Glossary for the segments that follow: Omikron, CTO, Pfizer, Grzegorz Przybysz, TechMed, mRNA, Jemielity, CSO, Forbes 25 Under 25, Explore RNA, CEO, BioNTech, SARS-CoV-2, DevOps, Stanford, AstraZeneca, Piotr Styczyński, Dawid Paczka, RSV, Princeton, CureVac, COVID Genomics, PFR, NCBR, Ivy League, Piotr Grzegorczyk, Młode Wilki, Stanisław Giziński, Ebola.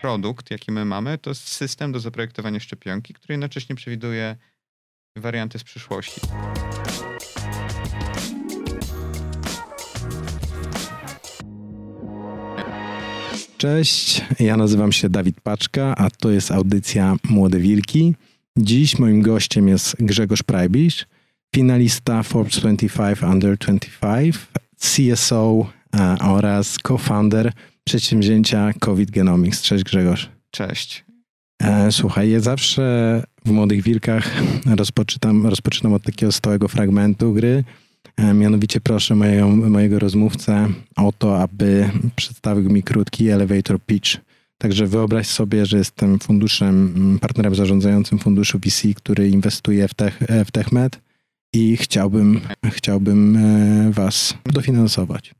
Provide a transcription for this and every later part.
produkt, jaki my mamy, to jest system do zaprojektowania szczepionki, który jednocześnie przewiduje warianty z przyszłości. Cześć, ja nazywam się Dawid Paczka, a to jest audycja Młode Wilki. Dziś moim gościem jest Grzegorz Przybysz, finalista Forbes 25 Under 25, CSO oraz co-founder przedsięwzięcia COVID Genomics. Cześć Grzegorz. Cześć. Słuchaj, ja zawsze w Młodych Wilkach rozpoczynam od takiego stałego fragmentu gry. Mianowicie proszę mojego rozmówcę o to, aby przedstawił mi krótki elevator pitch. Także wyobraź sobie, że jestem partnerem zarządzającym funduszu VC, który inwestuje w TechMed i chciałbym was dofinansować.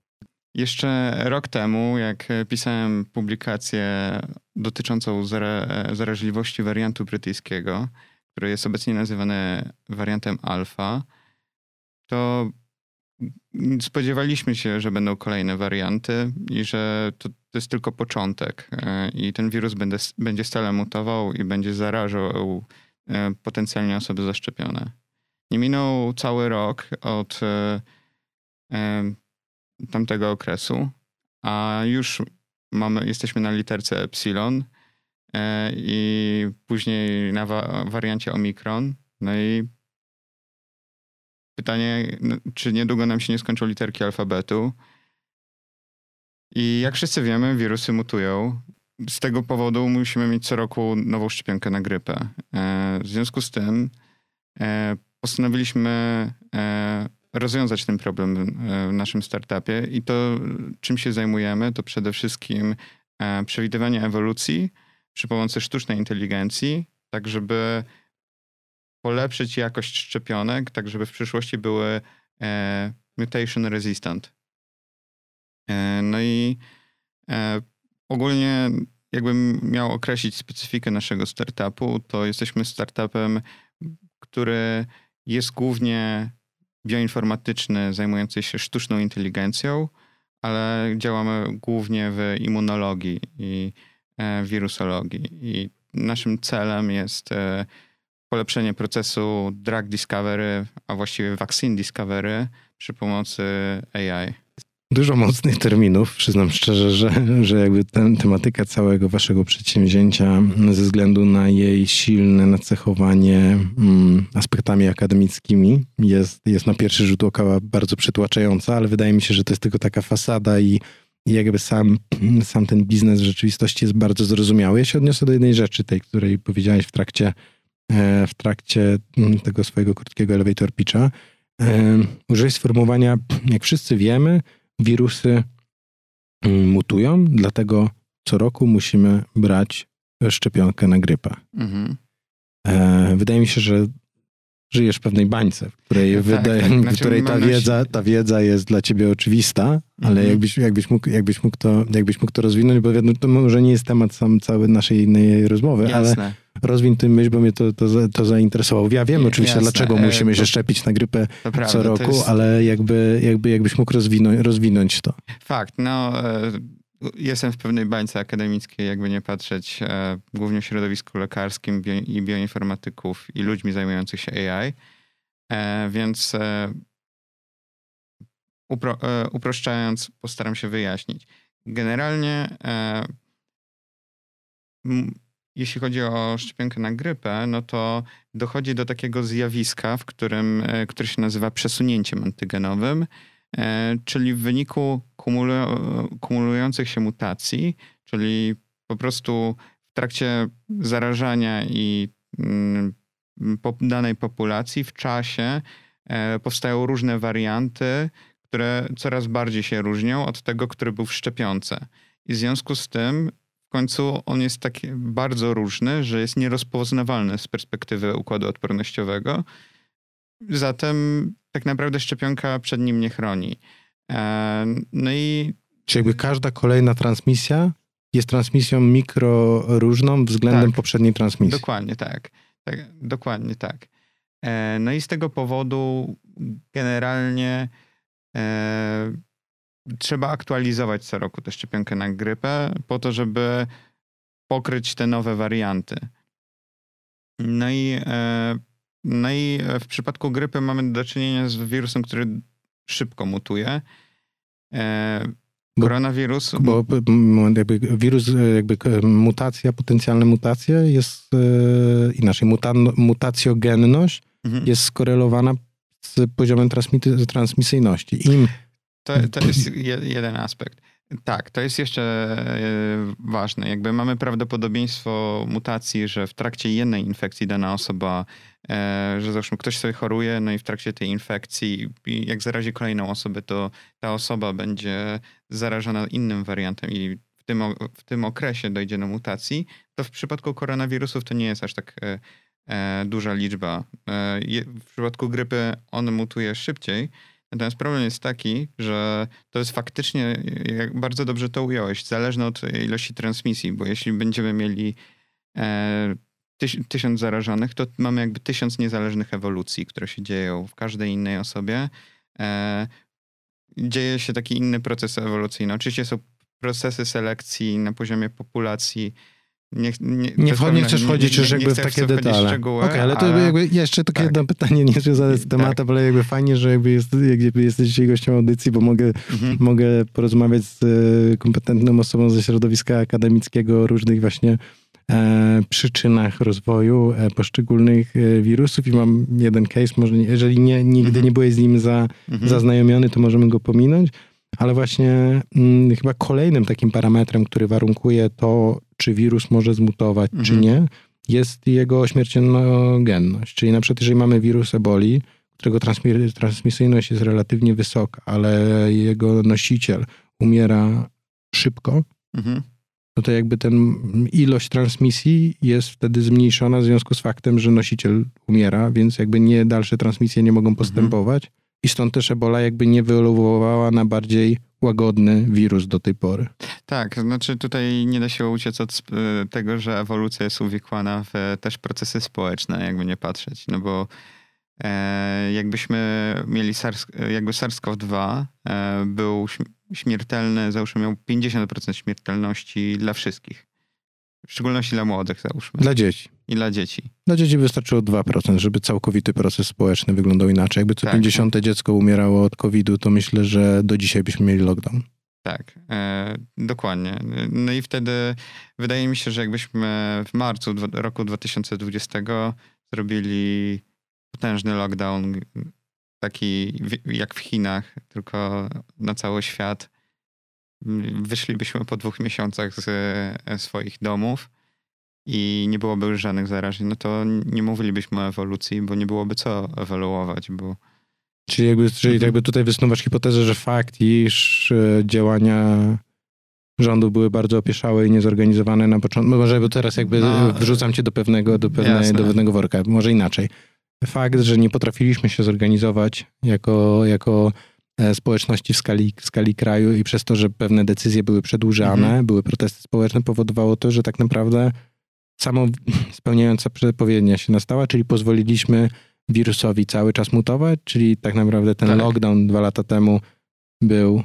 Jeszcze rok temu, jak pisałem publikację dotyczącą zaraźliwości wariantu brytyjskiego, który jest obecnie nazywany wariantem alfa, to spodziewaliśmy się, że będą kolejne warianty i że to jest tylko początek i ten wirus będzie stale mutował i będzie zarażał potencjalnie osoby zaszczepione. Nie minął cały rok od tamtego okresu, a już jesteśmy na literce epsilon i później na wariancie omikron. No i pytanie, czy niedługo nam się nie skończą literki alfabetu. I jak wszyscy wiemy, wirusy mutują. Z tego powodu musimy mieć co roku nową szczepionkę na grypę. W związku z tym postanowiliśmy rozwiązać ten problem w naszym startupie i to, czym się zajmujemy, to przede wszystkim przewidywanie ewolucji przy pomocy sztucznej inteligencji, tak żeby polepszyć jakość szczepionek, tak żeby w przyszłości były mutation resistant. No i ogólnie jakbym miał określić specyfikę naszego startupu, to jesteśmy startupem, który jest głównie bioinformatyczny, zajmujący się sztuczną inteligencją, ale działamy głównie w immunologii i wirusologii. I naszym celem jest polepszenie procesu drug discovery, a właściwie vaccine discovery przy pomocy AI. Dużo mocnych terminów, przyznam szczerze, że jakby tematyka całego waszego przedsięwzięcia ze względu na jej silne nacechowanie aspektami akademickimi jest na pierwszy rzut oka bardzo przytłaczająca, ale wydaje mi się, że to jest tylko taka fasada i jakby sam ten biznes w rzeczywistości jest bardzo zrozumiały. Ja się odniosę do jednej rzeczy, tej, której powiedziałeś w trakcie tego swojego krótkiego elevator pitcha. Użyłeś sformułowania, jak wszyscy wiemy, wirusy mutują, dlatego co roku musimy brać szczepionkę na grypę. Mhm. Wydaje mi się, że żyjesz w pewnej bańce, w której, ta wiedza jest dla ciebie oczywista, ale jakbyś mógł to rozwinąć, bo wiadomo, to może nie jest temat sam całej naszej innej rozmowy, jasne, ale rozwiń tę myśl, bo mnie to zainteresowało. Ja wiem oczywiście, jasne, dlaczego musimy się szczepić na grypę co roku, jest, ale jakbyś mógł rozwinąć to. Fakt, jestem w pewnej bańce akademickiej, jakby nie patrzeć, głównie w środowisku lekarskim i bioinformatyków i ludźmi zajmujących się AI, więc uproszczając, postaram się wyjaśnić. Generalnie jeśli chodzi o szczepionkę na grypę, no to dochodzi do takiego zjawiska, które się nazywa przesunięciem antygenowym, czyli w wyniku kumulujących się mutacji, czyli po prostu w trakcie zarażania i danej populacji w czasie powstają różne warianty, które coraz bardziej się różnią od tego, który był w szczepionce. I w związku z tym w końcu on jest tak bardzo różny, że jest nierozpoznawalny z perspektywy układu odpornościowego. Zatem tak naprawdę szczepionka przed nim nie chroni. No i czyli jakby każda kolejna transmisja jest transmisją mikroróżną względem poprzedniej transmisji. Dokładnie tak. No i z tego powodu generalnie trzeba aktualizować co roku tę szczepionkę na grypę po to, żeby pokryć te nowe warianty. No i w przypadku grypy mamy do czynienia z wirusem, który szybko mutuje. Koronawirus... Mutacja, potencjalna mutacja jest inaczej. Mutacjogenność jest skorelowana z poziomem transmisyjności. To jest jeden aspekt. Tak, to jest jeszcze ważne. Jakby mamy prawdopodobieństwo mutacji, że w trakcie jednej infekcji dana osoba, że zresztą ktoś sobie choruje, no i w trakcie tej infekcji, jak zarazi kolejną osobę, to ta osoba będzie zarażona innym wariantem i w tym okresie dojdzie do mutacji. To w przypadku koronawirusów to nie jest aż tak duża liczba. W przypadku grypy on mutuje szybciej. Natomiast problem jest taki, że to jest faktycznie, jak bardzo dobrze to ująłeś, zależne od ilości transmisji, bo jeśli będziemy mieli 1000 zarażonych, to mamy jakby 1000 niezależnych ewolucji, które się dzieją w każdej innej osobie. Dzieje się taki inny proces ewolucyjny. Oczywiście są procesy selekcji na poziomie populacji. Nie chcesz wchodzić w takie detale. Okej, ale to jakby jeszcze takie jedno pytanie, nie związane z tematem, ale jakby fajnie, że jesteś dzisiaj gościem audycji, bo mogę porozmawiać z kompetentną osobą ze środowiska akademickiego o różnych właśnie przyczynach rozwoju poszczególnych wirusów i mam jeden case, może, jeżeli nigdy nie byłeś z nim zaznajomiony, to możemy go pominąć. Ale właśnie chyba kolejnym takim parametrem, który warunkuje to, czy wirus może zmutować, czy nie, jest jego śmiercionogenność. Czyli na przykład, jeżeli mamy wirus eboli, którego transmisyjność jest relatywnie wysoka, ale jego nosiciel umiera szybko, no to jakby ilość transmisji jest wtedy zmniejszona w związku z faktem, że nosiciel umiera, więc jakby dalsze transmisje nie mogą postępować. I stąd też ebola jakby nie wyoluowała na bardziej łagodny wirus do tej pory. Tak, znaczy tutaj nie da się uciec od tego, że ewolucja jest uwikłana w też procesy społeczne, jakby nie patrzeć. No bo jakbyśmy mieli SARS-CoV-2 był śmiertelny, załóżmy miał 50% śmiertelności dla wszystkich. W szczególności dla młodych, załóżmy. Dla dzieci. I dla dzieci. Dla dzieci wystarczyło 2%, żeby całkowity proces społeczny wyglądał inaczej. Jakby co 50. dziecko umierało od COVID-u, to myślę, że do dzisiaj byśmy mieli lockdown. Tak, dokładnie. No i wtedy wydaje mi się, że jakbyśmy w marcu roku 2020 zrobili potężny lockdown, taki jak w Chinach, tylko na cały świat, wyszlibyśmy po 2 miesiącach ze swoich domów i nie byłoby już żadnych zarażeń, no to nie mówilibyśmy o ewolucji, bo nie byłoby co ewoluować. Czyli jakby tutaj wysnuwasz hipotezę, że fakt, iż działania rządów były bardzo opieszałe i niezorganizowane na początku. Może teraz jakby wrzucam cię do pewnego worka. Może inaczej. Fakt, że nie potrafiliśmy się zorganizować jako społeczności w skali kraju i przez to, że pewne decyzje były przedłużane, były protesty społeczne, powodowało to, że tak naprawdę samo spełniająca przepowiednia się nastała, czyli pozwoliliśmy wirusowi cały czas mutować, czyli tak naprawdę ten lockdown 2 lata temu był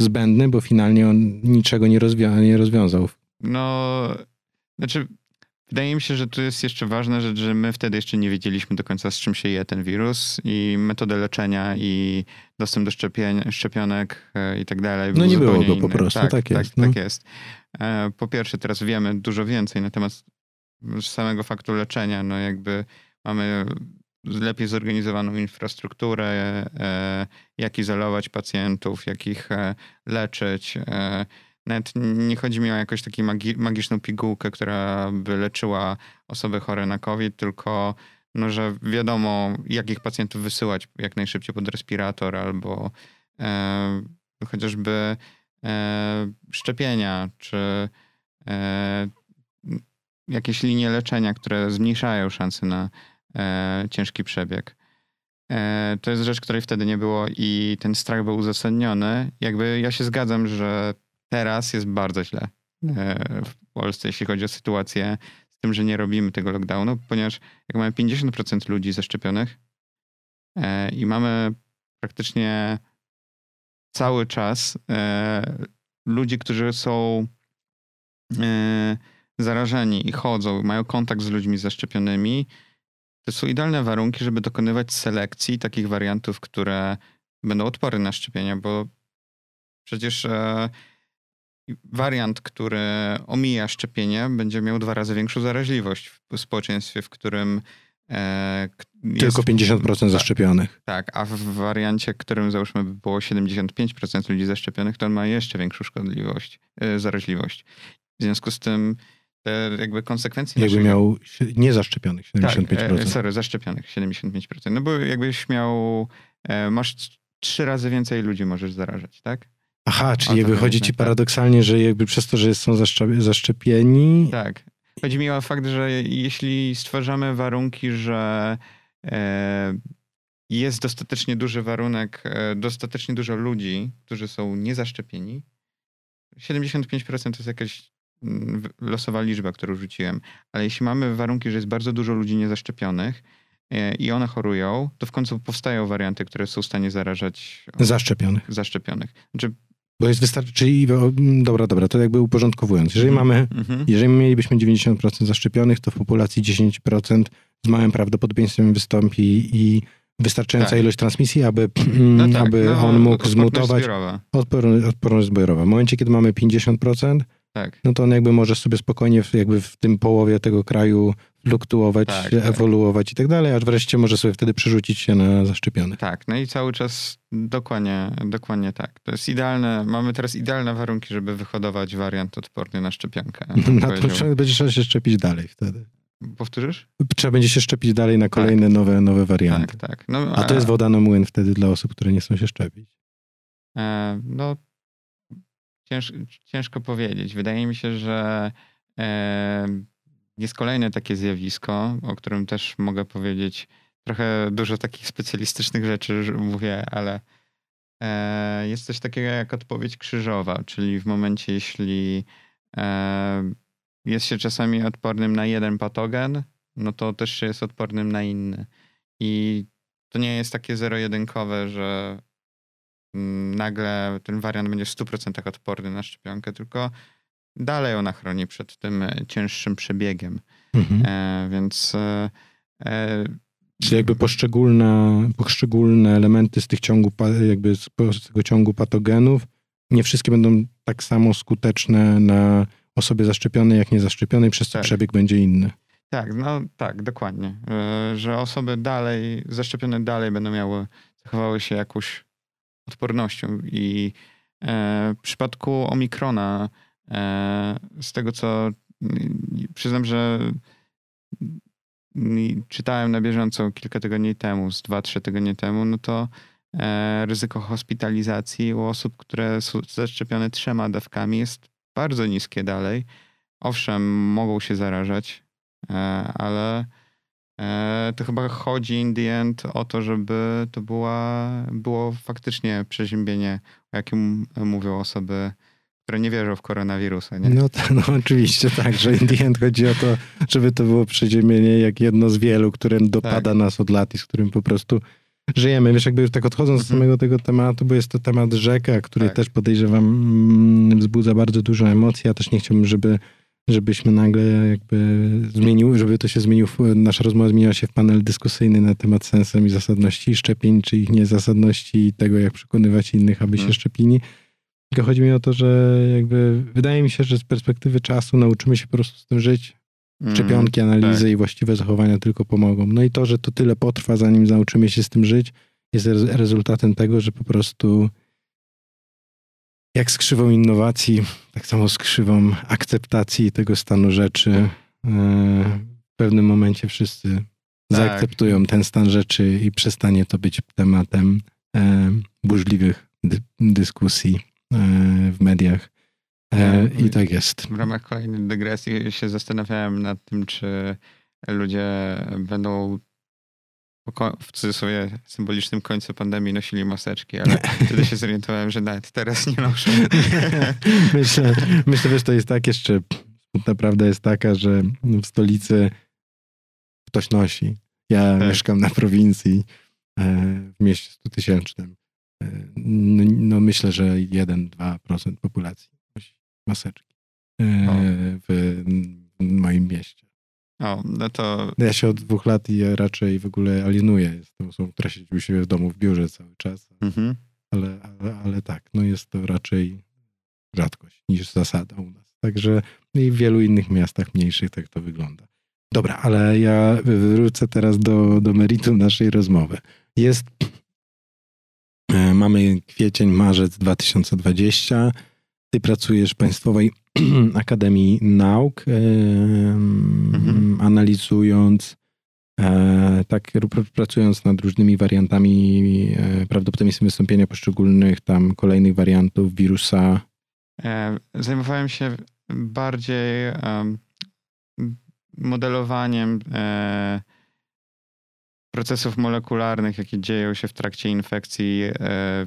zbędny, bo finalnie on niczego nie rozwiązał. No, znaczy wydaje mi się, że tu jest jeszcze ważna rzecz, że my wtedy jeszcze nie wiedzieliśmy do końca, z czym się je ten wirus i metodę leczenia i dostęp do szczepionek i tak dalej. No nie było go po prostu, tak jest. Po pierwsze, teraz wiemy dużo więcej na temat samego faktu leczenia. No jakby mamy lepiej zorganizowaną infrastrukturę, jak izolować pacjentów, jak ich leczyć. Nawet nie chodzi mi o jakąś taką magiczną pigułkę, która by leczyła osoby chore na COVID, tylko no, że wiadomo, jakich pacjentów wysyłać jak najszybciej pod respirator albo chociażby szczepienia, czy jakieś linie leczenia, które zmniejszają szanse na ciężki przebieg. To jest rzecz, której wtedy nie było i ten strach był uzasadniony. Jakby ja się zgadzam, że teraz jest bardzo źle w Polsce, jeśli chodzi o sytuację z tym, że nie robimy tego lockdownu, ponieważ jak mamy 50% ludzi zaszczepionych i mamy praktycznie cały czas ludzi, którzy są zarażeni i chodzą, mają kontakt z ludźmi zaszczepionymi, to są idealne warunki, żeby dokonywać selekcji takich wariantów, które będą odporne na szczepienia, bo przecież wariant, który omija szczepienie, będzie miał 2 razy większą zaraźliwość w społeczeństwie, w którym jest... Tylko 50% zaszczepionych. Tak, a w wariancie, którym załóżmy było 75% ludzi zaszczepionych, to on ma jeszcze większą szkodliwość, zaraźliwość. W związku z tym te jakby konsekwencje... Jakby miał niezaszczepionych 75%. Tak, zaszczepionych 75%. No bo jakbyś miał... Masz 3 razy więcej ludzi możesz zarażać, tak? Aha, czyli wychodzi ci paradoksalnie, że jakby przez to, że są zaszczepieni... Tak. Chodzi mi o fakt, że jeśli stwarzamy warunki, że jest dostatecznie duży warunek, dostatecznie dużo ludzi, którzy są niezaszczepieni, 75% to jest jakaś losowa liczba, którą rzuciłem. Ale jeśli mamy warunki, że jest bardzo dużo ludzi niezaszczepionych i one chorują, to w końcu powstają warianty, które są w stanie zarażać... Zaszczepionych. Znaczy, bo jest wystarczy, czyli dobra, to jakby uporządkowując. Jeżeli jeżeli mielibyśmy 90% zaszczepionych, to w populacji 10% z małym prawdopodobieństwem wystąpi i wystarczająca ilość transmisji, aby on mógł zmutować. Odporność zbiorowa. W momencie, kiedy mamy 50%, no to on jakby może sobie spokojnie jakby w tym połowie tego kraju fluktuować, ewoluować i tak dalej, aż wreszcie może sobie wtedy przerzucić się na zaszczepionych. Tak, no i cały czas dokładnie tak. To jest idealne, mamy teraz idealne warunki, żeby wyhodować wariant odporny na szczepionkę. Na to trzeba się szczepić dalej wtedy. Powtórzysz? Trzeba będzie się szczepić dalej na kolejne nowe warianty. Tak. No, a to jest woda na młyn wtedy dla osób, które nie chcą się szczepić. No, ciężko powiedzieć. Wydaje mi się, że jest kolejne takie zjawisko, o którym też mogę powiedzieć. Trochę dużo takich specjalistycznych rzeczy mówię, ale jest coś takiego jak odpowiedź krzyżowa, czyli w momencie, jeśli jest się czasami odpornym na jeden patogen, no to też się jest odpornym na inny. I to nie jest takie zero-jedynkowe, że nagle ten wariant będzie w 100% odporny na szczepionkę, tylko dalej ona chroni przed tym cięższym przebiegiem. Więc... Czyli jakby poszczególne elementy z tych ciągu, jakby z tego ciągu patogenów, nie wszystkie będą tak samo skuteczne na osobie zaszczepionej, jak niezaszczepionej, przez co przebieg będzie inny. Tak, no tak, dokładnie. Że osoby dalej, zaszczepione dalej będą zachowały się jakąś odpornością i w przypadku Omikrona z tego, co przyznam, że czytałem na bieżąco kilka tygodni temu, z 2-3 tygodnie temu, no to ryzyko hospitalizacji u osób, które są zaszczepione 3 dawkami jest bardzo niskie dalej. Owszem, mogą się zarażać, ale to chyba chodzi in the end o to, żeby to było faktycznie przeziębienie, o jakim mówią osoby, które nie wierzą w koronawirusa, nie? No oczywiście tak, że in the end chodzi o to, żeby to było przeziębienie jak jedno z wielu, które dopada nas od lat i z którym po prostu żyjemy. Wiesz, jakby już tak odchodząc z samego tego tematu, bo jest to temat rzeka, który też podejrzewam wzbudza bardzo dużo emocji. Ja też nie chciałbym, żebyśmy nagle żeby to się zmieniło, nasza rozmowa zmieniła się w panel dyskusyjny na temat sensu i zasadności szczepień, czy ich niezasadności i tego, jak przekonywać innych, aby się szczepili. Tylko chodzi mi o to, że jakby wydaje mi się, że z perspektywy czasu nauczymy się po prostu z tym żyć. Szczepionki, analizy i właściwe zachowania tylko pomogą. No i to, że to tyle potrwa, zanim nauczymy się z tym żyć, jest rezultatem tego, że po prostu jak z krzywą innowacji, tak samo z krzywą akceptacji tego stanu rzeczy, w pewnym momencie wszyscy zaakceptują ten stan rzeczy i przestanie to być tematem burzliwych dyskusji w mediach. I tak jest. W ramach kolejnej dygresji się zastanawiałem nad tym, czy ludzie będą w cudzysłowie symbolicznym końcu pandemii nosili maseczki, ale wtedy się zorientowałem, że nawet teraz nie noszę. Myślę, że to jest tak jeszcze, smutna prawda jest taka, że w stolicy ktoś nosi. Ja mieszkam na prowincji w mieście 100-tysięcznym. No myślę, że 1-2% populacji nosi maseczki. moim mieście. O, no to... Ja się od 2 lat je raczej w ogóle alienuję. Jestem osobą, która siedzi u siebie w domu w biurze cały czas. Mhm. Ale tak, no jest to raczej rzadkość niż zasada u nas. Także i w wielu innych miastach mniejszych tak to wygląda. Dobra, ale ja wrócę teraz do meritum naszej rozmowy. Mamy kwiecień, marzec 2020. Ty pracujesz w Państwowej Akademii Nauk, analizując, pracując nad różnymi wariantami, prawdopodobieństwem wystąpienia poszczególnych tam kolejnych wariantów wirusa. Zajmowałem się bardziej modelowaniem procesów molekularnych, jakie dzieją się w trakcie infekcji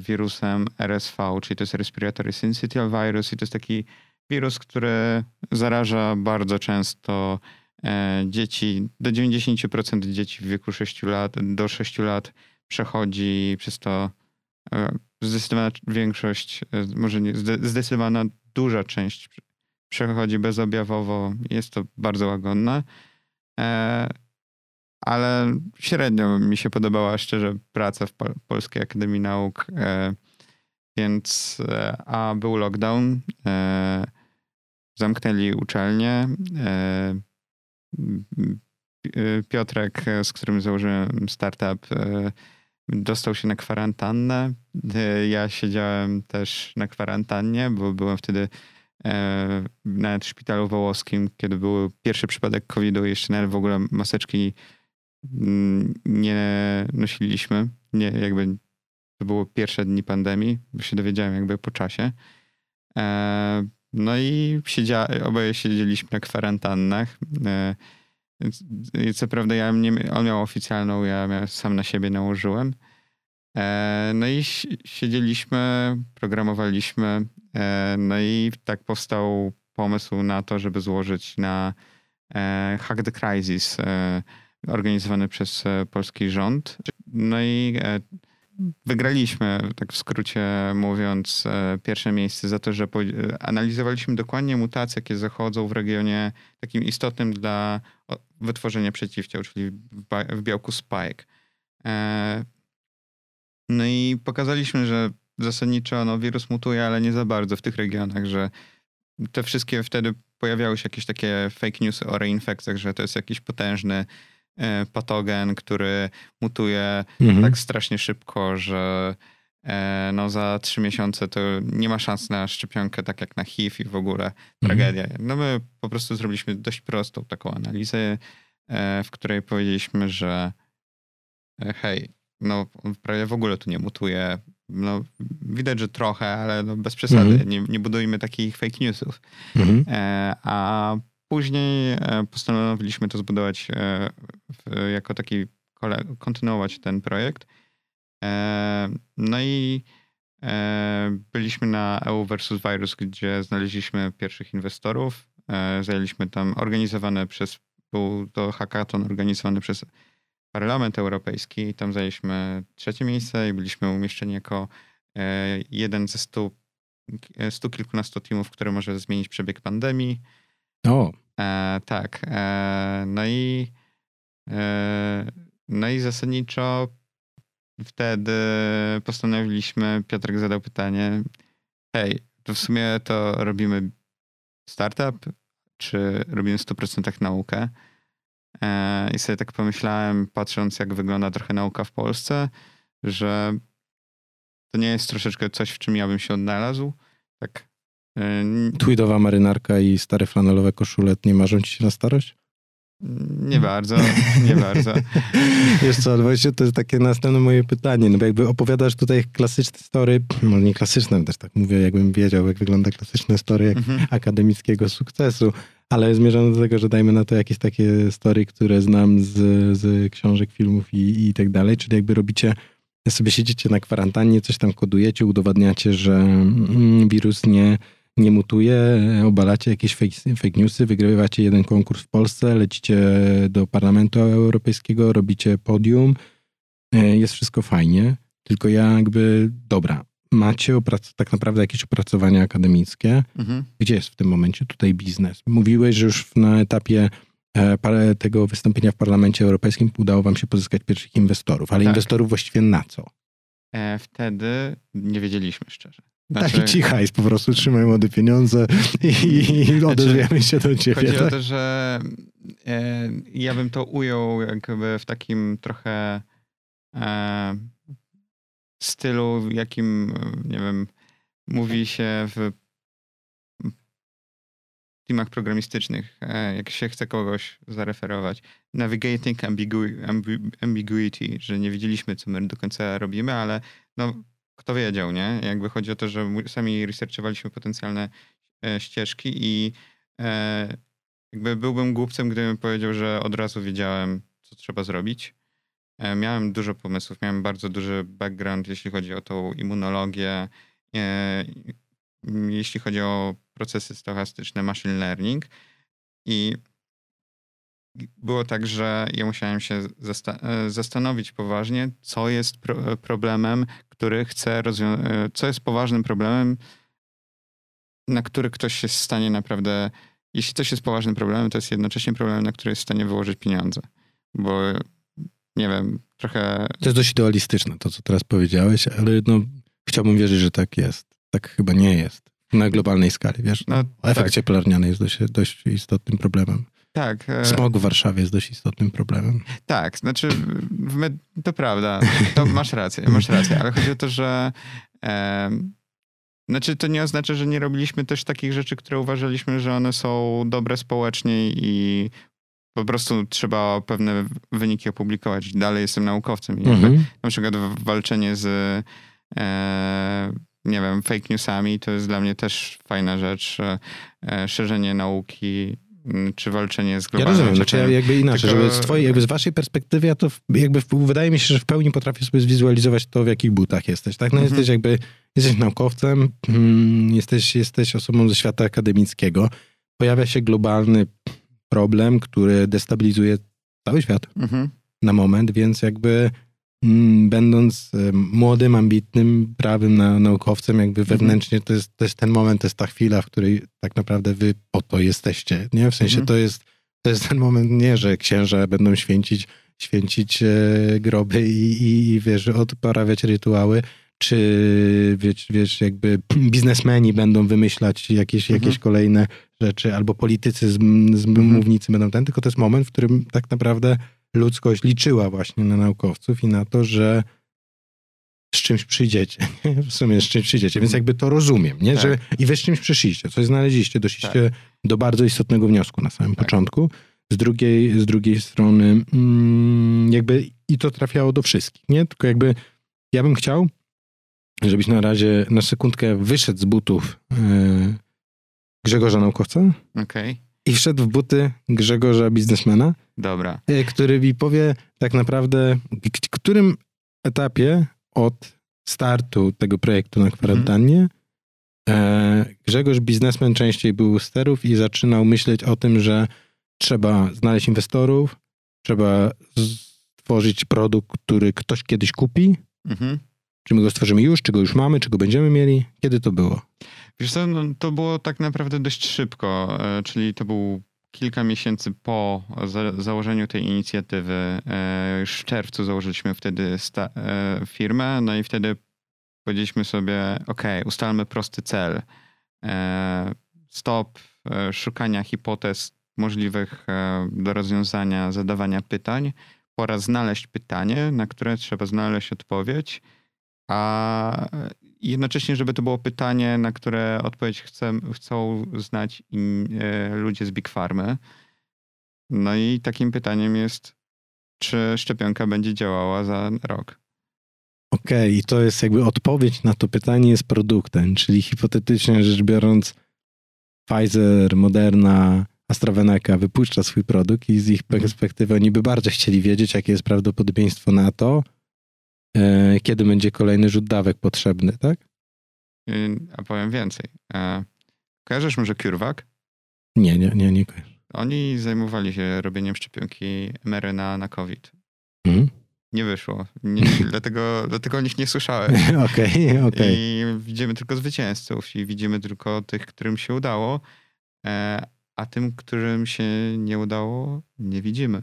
wirusem RSV, czyli to jest Respiratory Syncytial Virus i to jest taki wirus, który zaraża bardzo często dzieci. Do 90% dzieci w wieku 6 lat, do 6 lat przechodzi przez to zdecydowana większość, może nie, zdecydowana duża część przechodzi bezobjawowo. Jest to bardzo łagodne. Ale średnio mi się podobała szczerze praca w Polskiej Akademii Nauk, więc a był lockdown, zamknęli uczelnię. Piotrek, z którym założyłem startup, dostał się na kwarantannę. Ja siedziałem też na kwarantannie, bo byłem wtedy na szpitalu wołoskim, kiedy był pierwszy przypadek COVID-u, jeszcze w ogóle maseczki nie nosiliśmy. Nie, jakby to było pierwsze dni pandemii, bo się dowiedziałem jakby po czasie. No i oboje siedzieliśmy na kwarantannach. Co prawda on miał oficjalną, ja sam na siebie nałożyłem. No i siedzieliśmy, programowaliśmy. No i tak powstał pomysł na to, żeby złożyć na Hack the Crisis, organizowany przez polski rząd. No i wygraliśmy, tak w skrócie mówiąc, pierwsze miejsce za to, że analizowaliśmy dokładnie mutacje, jakie zachodzą w regionie takim istotnym dla wytworzenia przeciwciał, czyli w białku spike. No i pokazaliśmy, że zasadniczo wirus mutuje, ale nie za bardzo w tych regionach, że te wszystkie wtedy pojawiały się jakieś takie fake newsy o reinfekcjach, że to jest jakiś potężny patogen, który mutuje tak strasznie szybko, że za 3 miesiące to nie ma szans na szczepionkę, tak jak na HIV i w ogóle tragedia. No my po prostu zrobiliśmy dość prostą taką analizę, w której powiedzieliśmy, że hej, prawie w ogóle tu nie mutuje. Widać, że trochę, ale bez przesady. Nie budujmy takich fake newsów. A później postanowiliśmy to zbudować, jako taki, kontynuować ten projekt. No i byliśmy na EU versus Virus, gdzie znaleźliśmy pierwszych inwestorów. Zajęliśmy tam był to hackathon organizowany przez Parlament Europejski i tam zajęliśmy 3. miejsce i byliśmy umieszczeni jako jeden ze 100 kilkunastu teamów, które może zmienić przebieg pandemii. O! Tak. No i zasadniczo wtedy postanowiliśmy, Piotrek zadał pytanie, hej, to w sumie to robimy startup, czy robimy 100% naukę? I sobie tak pomyślałem, patrząc jak wygląda trochę nauka w Polsce, że to nie jest troszeczkę coś, w czym ja bym się odnalazł. Tak. Tweedowa marynarka i stare flanelowe koszule nie marzą ci się na starość? Nie bardzo, nie bardzo. Wiesz co, właśnie to jest takie następne moje pytanie, bo jakby opowiadasz tutaj klasyczne story, może nie klasyczne, też tak mówię, jakbym wiedział, jak wygląda klasyczne story akademickiego sukcesu, ale zmierzam do tego, że dajmy na to jakieś takie story, które znam z książek, filmów i tak dalej, czyli jakby robicie, sobie siedzicie na kwarantannie, coś tam kodujecie, udowadniacie, że wirus nie mutuje, obalacie jakieś fake newsy, wygrywacie jeden konkurs w Polsce, lecicie do Parlamentu Europejskiego, robicie podium, jest wszystko fajnie, tylko ja jakby, dobra, macie tak naprawdę jakieś opracowania akademickie. Mhm. Gdzie jest w tym momencie tutaj biznes? Mówiłeś, że już na etapie tego wystąpienia w Parlamencie Europejskim udało wam się pozyskać pierwszych inwestorów, ale tak. Inwestorów właściwie na co? Wtedy nie wiedzieliśmy szczerze. Znaczy... Taki cicha jest po prostu, trzymaj młode pieniądze i odezwiemy się do ciebie. Chodzi tak? o to, że ja bym to ujął jakby w takim trochę stylu, w jakim, nie wiem, mówi się w teamach programistycznych, jak się chce kogoś zareferować. Navigating ambiguity, że nie wiedzieliśmy, co my do końca robimy, ale no, kto wiedział, nie? Jakby chodzi o to, że sami researchowaliśmy potencjalne ścieżki i jakby byłbym głupcem, gdybym powiedział, że od razu wiedziałem, co trzeba zrobić. Miałem dużo pomysłów, miałem bardzo duży background, jeśli chodzi o tą immunologię, jeśli chodzi o procesy stochastyczne, machine learning. I było tak, że ja musiałem się zastanowić poważnie, co jest problemem, który chcę rozwiązać, co jest poważnym problemem, na który ktoś jest w stanie naprawdę, jeśli coś jest poważnym problemem, to jest jednocześnie problem, na który jest w stanie wyłożyć pieniądze. Bo nie wiem, trochę... To jest dość idealistyczne to, co teraz powiedziałeś, ale no, chciałbym wierzyć, że tak jest. Tak chyba nie jest. Na globalnej skali, wiesz? No, efekt tak. cieplarniany jest dość istotnym problemem. Tak. Smog w Warszawie jest dość istotnym problemem. Tak, znaczy to prawda, to masz rację, ale chodzi o to, że znaczy to nie oznacza, że nie robiliśmy też takich rzeczy, które uważaliśmy, że one są dobre społecznie i po prostu trzeba pewne wyniki opublikować. Dalej jestem naukowcem i na przykład walczenie z nie wiem, fake newsami to jest dla mnie też fajna rzecz. Szerzenie nauki czy walczenie z globalnym... Ja rozumiem, znaczy jakby inaczej, tylko... jakby z waszej perspektywy, ja to jakby wydaje mi się, że w pełni potrafię sobie zwizualizować to, w jakich butach jesteś, tak? No jesteś jakby, jesteś naukowcem, jesteś osobą ze świata akademickiego, pojawia się globalny problem, który destabilizuje cały świat na moment, więc jakby będąc młodym, ambitnym, prawym naukowcem, jakby wewnętrznie to jest ten moment, to jest ta chwila, w której tak naprawdę wy po to jesteście, nie? W sensie to jest ten moment, nie, że księża będą święcić groby i wiesz, odprawiać rytuały, czy wiesz, jakby biznesmeni będą wymyślać jakieś kolejne rzeczy, albo politycy z mównicy będą tylko to jest moment, w którym tak naprawdę ludzkość liczyła właśnie na naukowców i na to, że z czymś przyjdziecie. W sumie z czymś przyjdziecie, więc jakby to rozumiem, nie? Tak. Że i wy z czymś przyszliście, coś znaleźliście, doszliście do bardzo istotnego wniosku na samym początku. Z drugiej strony jakby i to trafiało do wszystkich, nie? Tylko jakby ja bym chciał, żebyś na razie na sekundkę wyszedł z butów Grzegorza naukowca. Okej. I wszedł w buty Grzegorza biznesmena. Dobra. Który mi powie tak naprawdę, w którym etapie od startu tego projektu na kwarantannie Grzegorz biznesmen częściej był u sterów i zaczynał myśleć o tym, że trzeba znaleźć inwestorów, trzeba stworzyć produkt, który ktoś kiedyś kupi. Czy my go stworzymy już, czy go już mamy, czy go będziemy mieli? Kiedy to było? Wiesz co, no, to było tak naprawdę dość szybko, czyli to był kilka miesięcy po założeniu tej inicjatywy. Już w czerwcu założyliśmy wtedy firmę, no i wtedy powiedzieliśmy sobie, okej, ustalmy prosty cel. Stop szukania hipotez możliwych do rozwiązania, zadawania pytań. Pora znaleźć pytanie, na które trzeba znaleźć odpowiedź. A jednocześnie, żeby to było pytanie, na które odpowiedź chcą znać ludzie z Big Pharmy. No i takim pytaniem jest, czy szczepionka będzie działała za rok. Okej, i to jest jakby odpowiedź na to pytanie jest produktem, czyli hipotetycznie rzecz biorąc Pfizer, Moderna, AstraZeneca wypuszcza swój produkt i z ich perspektywy oni by bardzo chcieli wiedzieć, jakie jest prawdopodobieństwo na to, kiedy będzie kolejny rzut dawek potrzebny, tak? A powiem więcej. Kojarzysz może CureVac? Nie kojarzę. Oni zajmowali się robieniem szczepionki mRNA na COVID. nie wyszło. Nie, dlatego o nich nie słyszałem. Okej. I widzimy tylko zwycięzców i widzimy tylko tych, którym się udało, a tym, którym się nie udało, nie widzimy.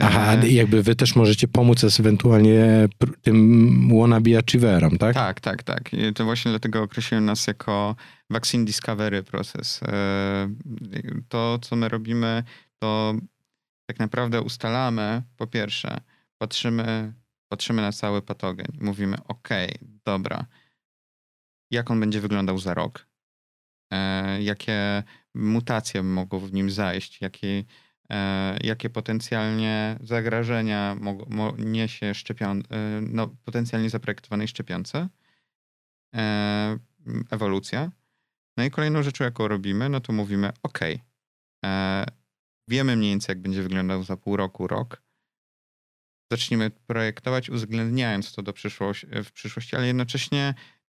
Aha, jakby wy też możecie pomóc ewentualnie tym wannabe achieverom, tak? Tak. To właśnie dlatego określiłem nas jako vaccine discovery process. To, co my robimy, to tak naprawdę ustalamy, po pierwsze, patrzymy na cały patogen. Mówimy, dobra, jak on będzie wyglądał za rok? Jakie mutacje mogą w nim zajść? Jakie potencjalnie zagrożenia niesie potencjalnie zaprojektowanej szczepionce, ewolucja. No i kolejną rzeczą, jaką robimy, no to mówimy, wiemy mniej więcej, jak będzie wyglądał za pół roku, rok. Zacznijmy projektować, uwzględniając to w przyszłości, ale jednocześnie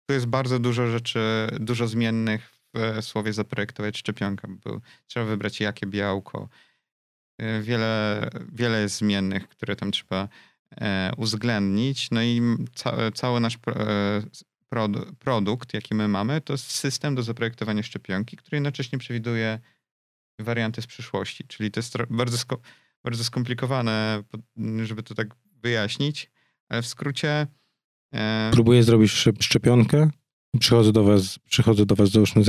tu jest bardzo dużo rzeczy, dużo zmiennych w słowie zaprojektować szczepionkę, bo trzeba wybrać, jakie białko. Wiele jest zmiennych, które tam trzeba uwzględnić. No i cały nasz produkt, jaki my mamy, to jest system do zaprojektowania szczepionki, który jednocześnie przewiduje warianty z przyszłości. Czyli to jest bardzo skomplikowane, żeby to tak wyjaśnić, ale w skrócie... Próbuję zrobić szczepionkę, przychodzę do was załóżmy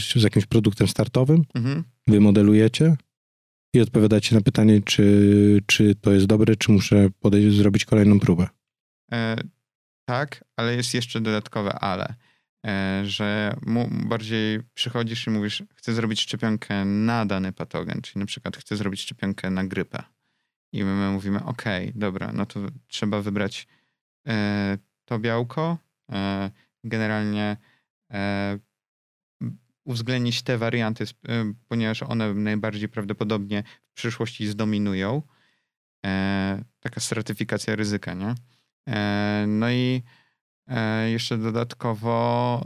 z jakimś produktem startowym, wy modelujecie i odpowiadacie na pytanie, czy to jest dobre, czy muszę zrobić kolejną próbę. Tak, ale jest jeszcze dodatkowe ale, że bardziej przychodzisz i mówisz, chcę zrobić szczepionkę na dany patogen, czyli na przykład chcę zrobić szczepionkę na grypę. I my mówimy, dobra, no to trzeba wybrać to białko, generalnie uwzględnić te warianty, ponieważ one najbardziej prawdopodobnie w przyszłości zdominują. Taka stratyfikacja ryzyka, nie? No i jeszcze dodatkowo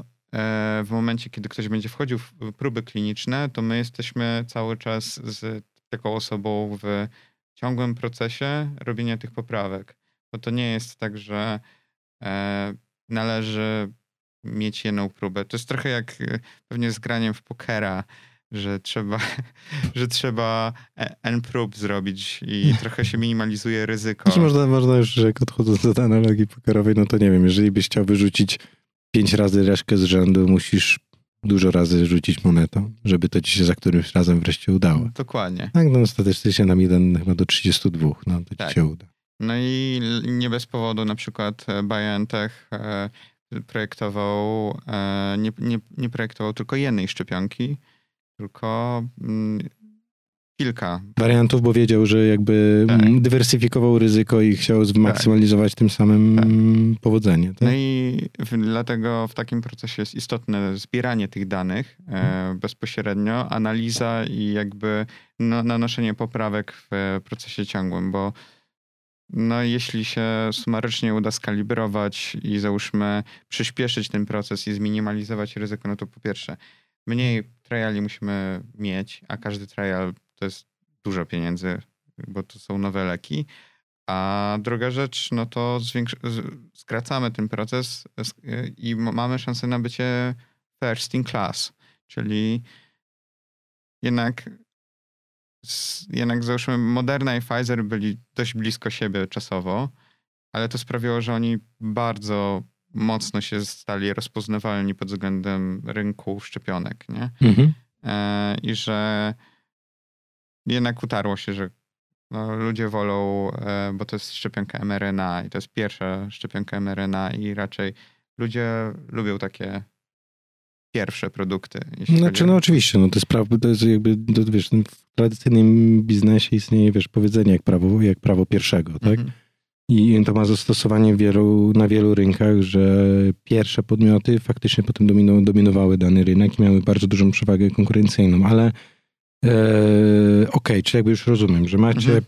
w momencie, kiedy ktoś będzie wchodził w próby kliniczne, to my jesteśmy cały czas z taką osobą w ciągłym procesie robienia tych poprawek. Bo to nie jest tak, że należy mieć jedną próbę. To jest trochę jak pewnie z graniem w pokera, że trzeba N prób zrobić i trochę się minimalizuje ryzyko. Znaczy można już, jak odchodząc od analogii pokerowej, no to nie wiem, jeżeli byś chciał wyrzucić 5 razy reszkę z rzędu, musisz dużo razy rzucić monetą, żeby to ci się za którymś razem wreszcie udało. Dokładnie. Tak, no statystycznie się nam 1 chyba do 32, no to tak ci się uda. No i nie bez powodu na przykład BioNTech nie projektował tylko jednej szczepionki, tylko kilka wariantów, bo wiedział, że jakby dywersyfikował ryzyko i chciał zmaksymalizować tym samym powodzenie. Tak? No i dlatego w takim procesie jest istotne zbieranie tych danych bezpośrednio, analiza i jakby nanoszenie poprawek w procesie ciągłym, bo no jeśli się sumarycznie uda skalibrować i załóżmy przyspieszyć ten proces i zminimalizować ryzyko, no to po pierwsze mniej triali musimy mieć, a każdy trial to jest dużo pieniędzy, bo to są nowe leki. A druga rzecz, no to skracamy ten proces i mamy szansę na bycie first in class, czyli jednak załóżmy Moderna i Pfizer byli dość blisko siebie czasowo, ale to sprawiło, że oni bardzo mocno się stali rozpoznawalni pod względem rynku szczepionek, nie? I że jednak utarło się, że ludzie wolą, bo to jest szczepionka mRNA i to jest pierwsza szczepionka mRNA i raczej ludzie lubią takie pierwsze produkty. Znaczy, oczywiście, to jest prawo, to jest jakby, wiesz, w tradycyjnym biznesie istnieje, wiesz, powiedzenie jak prawo pierwszego, tak? I to ma zastosowanie na wielu rynkach, że pierwsze podmioty faktycznie potem dominowały dany rynek i miały bardzo dużą przewagę konkurencyjną, ale czy jakby już rozumiem, że macie...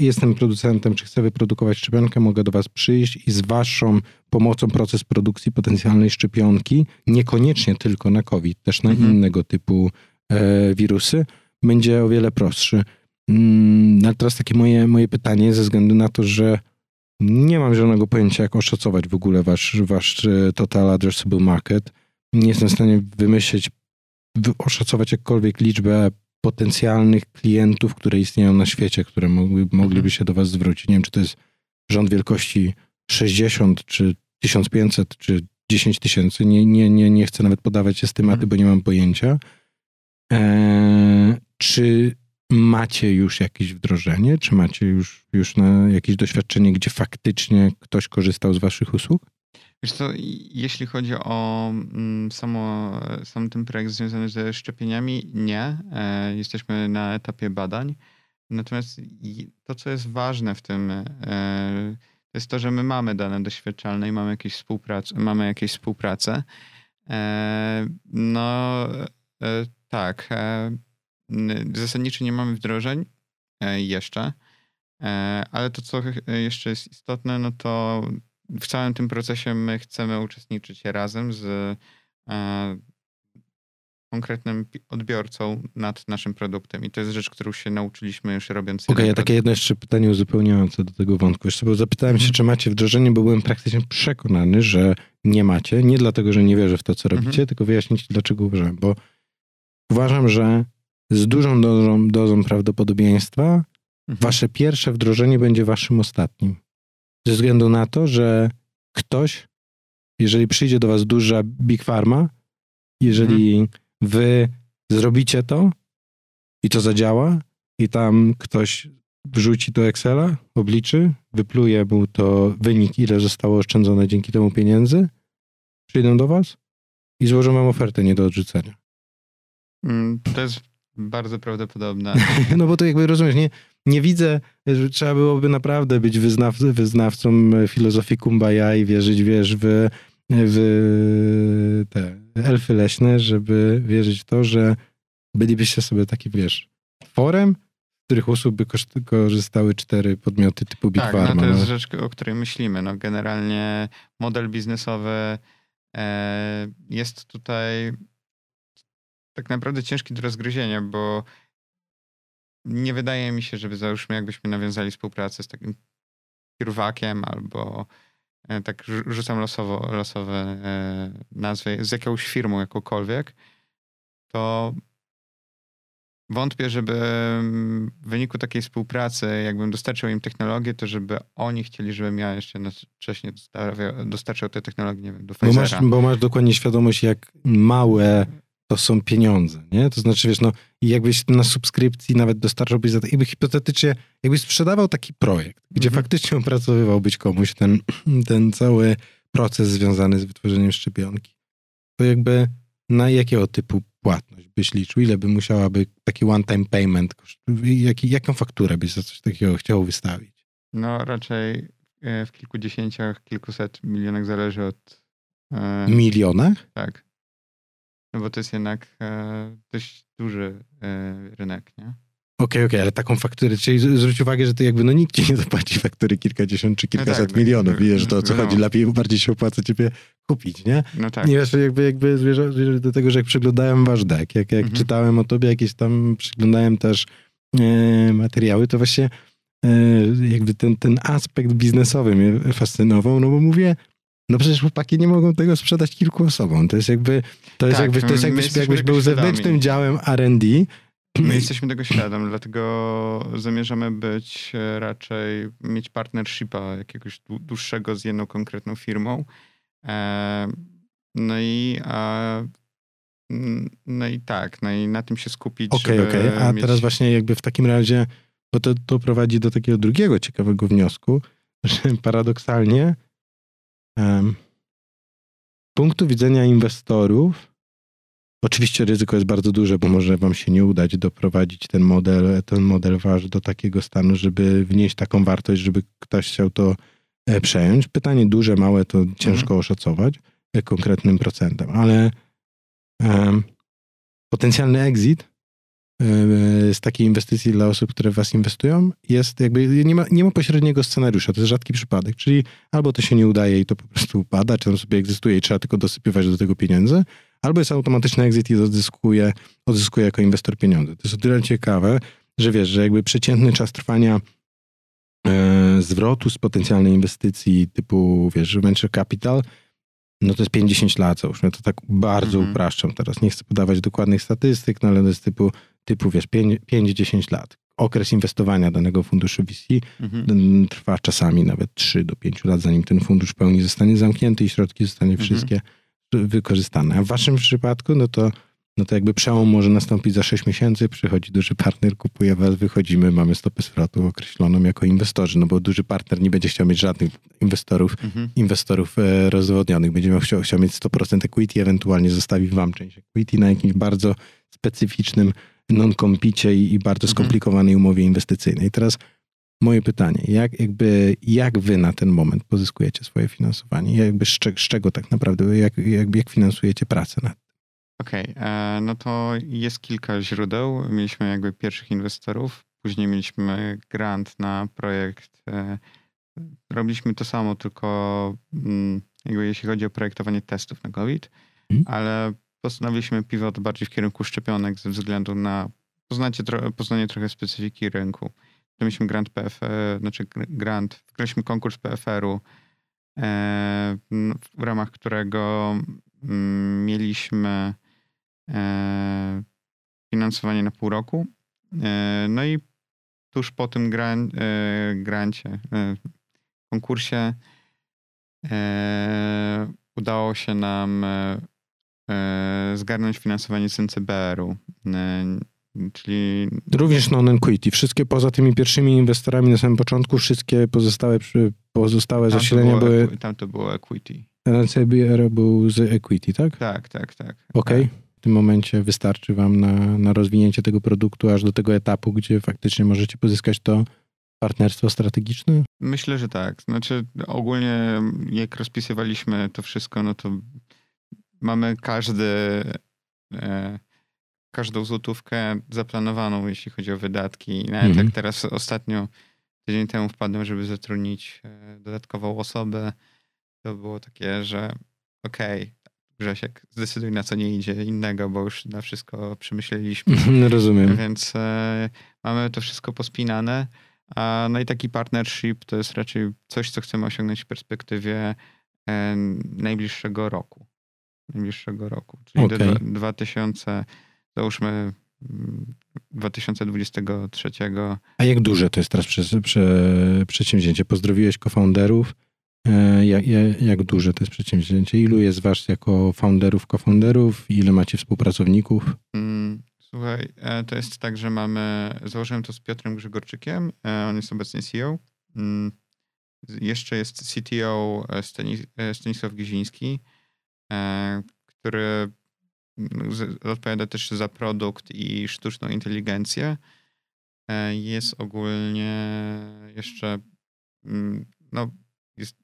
jestem producentem, czy chcę wyprodukować szczepionkę, mogę do was przyjść i z waszą pomocą proces produkcji potencjalnej szczepionki, niekoniecznie tylko na COVID, też na innego typu wirusy, będzie o wiele prostszy. Ale teraz takie moje pytanie, ze względu na to, że nie mam żadnego pojęcia, jak oszacować w ogóle wasz total addressable market. Nie jestem w stanie oszacować jakkolwiek liczbę potencjalnych klientów, które istnieją na świecie, które mogliby się do was zwrócić. Nie wiem, czy to jest rząd wielkości 60, czy 1500, czy 10 tysięcy. Nie chcę nawet podawać estymaty, bo nie mam pojęcia. Czy macie już jakieś wdrożenie? Czy macie już na jakieś doświadczenie, gdzie faktycznie ktoś korzystał z waszych usług? Wiesz co, jeśli chodzi o sam ten projekt związany ze szczepieniami, nie. Jesteśmy na etapie badań. Natomiast to, co jest ważne w tym, to jest to, że my mamy dane doświadczalne i mamy jakieś współpracę. Tak. Zasadniczo nie mamy wdrożeń jeszcze, ale to, co jeszcze jest istotne, no to w całym tym procesie my chcemy uczestniczyć razem z konkretnym odbiorcą nad naszym produktem. I to jest rzecz, którą się nauczyliśmy już robiąc... Okej, ja takie jedno jeszcze pytanie uzupełniające do tego wątku. Wiesz co, bo zapytałem się, czy macie wdrożenie, bo byłem praktycznie przekonany, że nie macie. Nie dlatego, że nie wierzę w to, co robicie, tylko wyjaśnić, dlaczego uważam. Bo uważam, że z dużą dozą prawdopodobieństwa wasze pierwsze wdrożenie będzie waszym ostatnim. Ze względu na to, że ktoś, jeżeli przyjdzie do was duża big pharma, jeżeli wy zrobicie to i to zadziała i tam ktoś wrzuci do Excela, obliczy, wypluje mu to wynik, ile zostało oszczędzone dzięki temu pieniędzy, przyjdą do was i złożą wam ofertę nie do odrzucenia. To jest bardzo prawdopodobne. No bo to jakby rozumiesz, nie widzę, że trzeba byłoby naprawdę być wyznawcą filozofii Kumbaya i wierzyć, w te elfy leśne, żeby wierzyć w to, że bylibyście sobie takim, tworem, z których usług by korzystały 4 podmioty typu Big Pharma. Tak, no to jest rzecz, o której myślimy. No generalnie model biznesowy jest tutaj tak naprawdę ciężki do rozgryzienia, bo nie wydaje mi się, żeby załóżmy, jakbyśmy nawiązali współpracę z takim Kirwakiem albo tak rzucam losowe nazwy z jakąś firmą jakąkolwiek, to wątpię, żeby w wyniku takiej współpracy, jakbym dostarczył im technologię, to żeby oni chcieli, żebym ja jeszcze wcześniej dostarczał te technologie, nie wiem, do Pfizera. Bo masz dokładnie świadomość, jak małe to są pieniądze, nie? To znaczy, jakbyś na subskrypcji nawet dostarczałbyś za to, jakby hipotetycznie, jakbyś sprzedawał taki projekt, gdzie faktycznie opracowywałbyś komuś ten cały proces związany z wytworzeniem szczepionki, to jakby na jakiego typu płatność byś liczył? Ile by musiałaby taki one-time payment, jaką fakturę byś za coś takiego chciał wystawić? No raczej w kilkudziesięciach, kilkuset milionach zależy od... Milionach? Tak. No bo to jest jednak dość duży rynek, nie? Okej, ale taką fakturę, czyli zwróć uwagę, że to jakby nikt ci nie zapłaci faktury kilkadziesiąt czy kilkaset milionów, wiesz, to o co chodzi, lepiej bardziej się opłaca ciebie kupić, nie? No tak. Nie wiesz, jakby zwierzę do tego, że jak przeglądałem wasz deck, jak czytałem o tobie jakieś tam, przeglądałem też materiały, to właśnie jakby ten aspekt biznesowy mnie fascynował, no bo mówię... No przecież chłopaki nie mogą tego sprzedać kilku osobom. To jest jakbyś był zewnętrznym działem R&D. My jesteśmy tego świadom, dlatego zamierzamy być raczej, mieć partnershipa jakiegoś dłuższego z jedną konkretną firmą. No i na tym się skupić. Okej. A teraz właśnie jakby w takim razie, bo to prowadzi do takiego drugiego ciekawego wniosku, że paradoksalnie z punktu widzenia inwestorów, oczywiście ryzyko jest bardzo duże, bo może wam się nie udać doprowadzić ten model wasz do takiego stanu, żeby wnieść taką wartość, żeby ktoś chciał to przejąć. Pytanie duże, małe, to ciężko oszacować konkretnym procentem, ale potencjalny exit z takiej inwestycji dla osób, które w was inwestują, jest jakby, nie ma pośredniego scenariusza, to jest rzadki przypadek, czyli albo to się nie udaje i to po prostu upada, czy tam sobie egzystuje i trzeba tylko dosypywać do tego pieniędzy, albo jest automatyczny exit i odzyskuje jako inwestor pieniądze. To jest o tyle ciekawe, że wiesz, że jakby przeciętny czas trwania zwrotu z potencjalnej inwestycji typu, wiesz, venture capital, no to jest 50 lat załóżmy, to tak bardzo upraszczam teraz, nie chcę podawać dokładnych statystyk, no ale to jest typu wiesz, 5-10 lat. Okres inwestowania danego funduszu VC trwa czasami nawet 3 do 5 lat, zanim ten fundusz w pełni zostanie zamknięty i środki zostanie wszystkie wykorzystane. A w waszym przypadku, no to jakby przełom może nastąpić za 6 miesięcy, przychodzi duży partner, kupuje was, wychodzimy, mamy stopę zwrotu określoną jako inwestorzy, no bo duży partner nie będzie chciał mieć żadnych inwestorów rozwodnionych, będzie chciał mieć 100% equity, ewentualnie zostawi wam część equity na jakimś bardzo specyficznym non-compicie i bardzo skomplikowanej umowie inwestycyjnej. I teraz moje pytanie, jak wy na ten moment pozyskujecie swoje finansowanie? Jakby z czego tak naprawdę, jak finansujecie pracę nad tym? Okej, no to jest kilka źródeł. Mieliśmy jakby pierwszych inwestorów, później mieliśmy grant na projekt. Robiliśmy to samo, tylko jakby jeśli chodzi o projektowanie testów na COVID, ale postanowiliśmy pivot bardziej w kierunku szczepionek ze względu na poznanie trochę specyfiki rynku. Mieliśmy grant PFR, wygraliśmy konkurs PFR-u, w ramach którego mieliśmy finansowanie na pół roku. No i tuż po tym konkursie udało się nam zgarnąć finansowanie z NCBR-u, czyli... Również non-equity. Wszystkie poza tymi pierwszymi inwestorami na samym początku, wszystkie pozostałe zasilenia były... Tam to było equity. NCBR był z equity, tak? Tak. Okej. Tak. W tym momencie wystarczy wam na rozwinięcie tego produktu aż do tego etapu, gdzie faktycznie możecie pozyskać to partnerstwo strategiczne? Myślę, że tak. Znaczy ogólnie jak rozpisywaliśmy to wszystko, no to mamy każdą złotówkę zaplanowaną, jeśli chodzi o wydatki. Nawet jak teraz ostatnio, tydzień temu wpadłem, żeby zatrudnić dodatkową osobę, to było takie, że okej, Grzesiek, zdecyduj na co nie idzie innego, bo już na wszystko przemyśleliśmy. Rozumiem. Więc mamy to wszystko pospinane. No i taki partnership to jest raczej coś, co chcemy osiągnąć w perspektywie najbliższego roku. Czyli do 2023. A jak duże to jest teraz przedsięwzięcie? Pozdrowiłeś co-founderów. Jak duże to jest przedsięwzięcie? Ilu jest was jako founderów, co-founderów? Ile macie współpracowników? Słuchaj, to jest tak, że założyłem to z Piotrem Grzegorczykiem, on jest obecnie CEO. Jeszcze jest CTO Stanisław Giziński, który odpowiada też za produkt i sztuczną inteligencję. Jest ogólnie jeszcze jest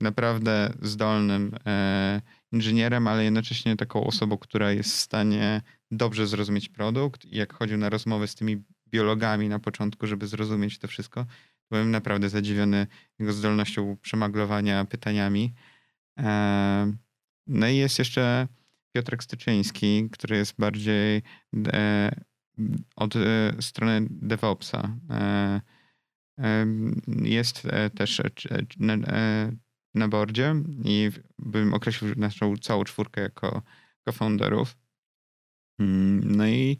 naprawdę zdolnym inżynierem, ale jednocześnie taką osobą, która jest w stanie dobrze zrozumieć produkt. I jak chodził na rozmowy z tymi biologami na początku, żeby zrozumieć to wszystko, byłem naprawdę zadziwiony jego zdolnością przemaglowania pytaniami. No i jest jeszcze Piotr Styczyński, który jest bardziej od strony DevOpsa. Jest też na boardzie i bym określił naszą całą czwórkę jako co-founderów. No i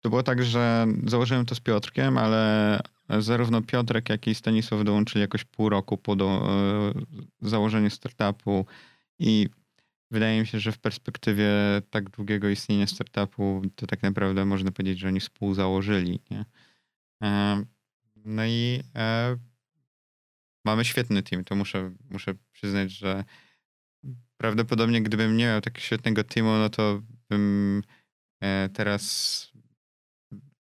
to było tak, że założyłem to z Piotrkiem, ale zarówno Piotrek, jak i Stanisław dołączyli jakoś pół roku po założeniu startupu i wydaje mi się, że w perspektywie tak długiego istnienia startupu to tak naprawdę można powiedzieć, że oni współzałożyli. Nie? No i mamy świetny team, to muszę przyznać, że prawdopodobnie gdybym nie miał takiego świetnego teamu, no to bym teraz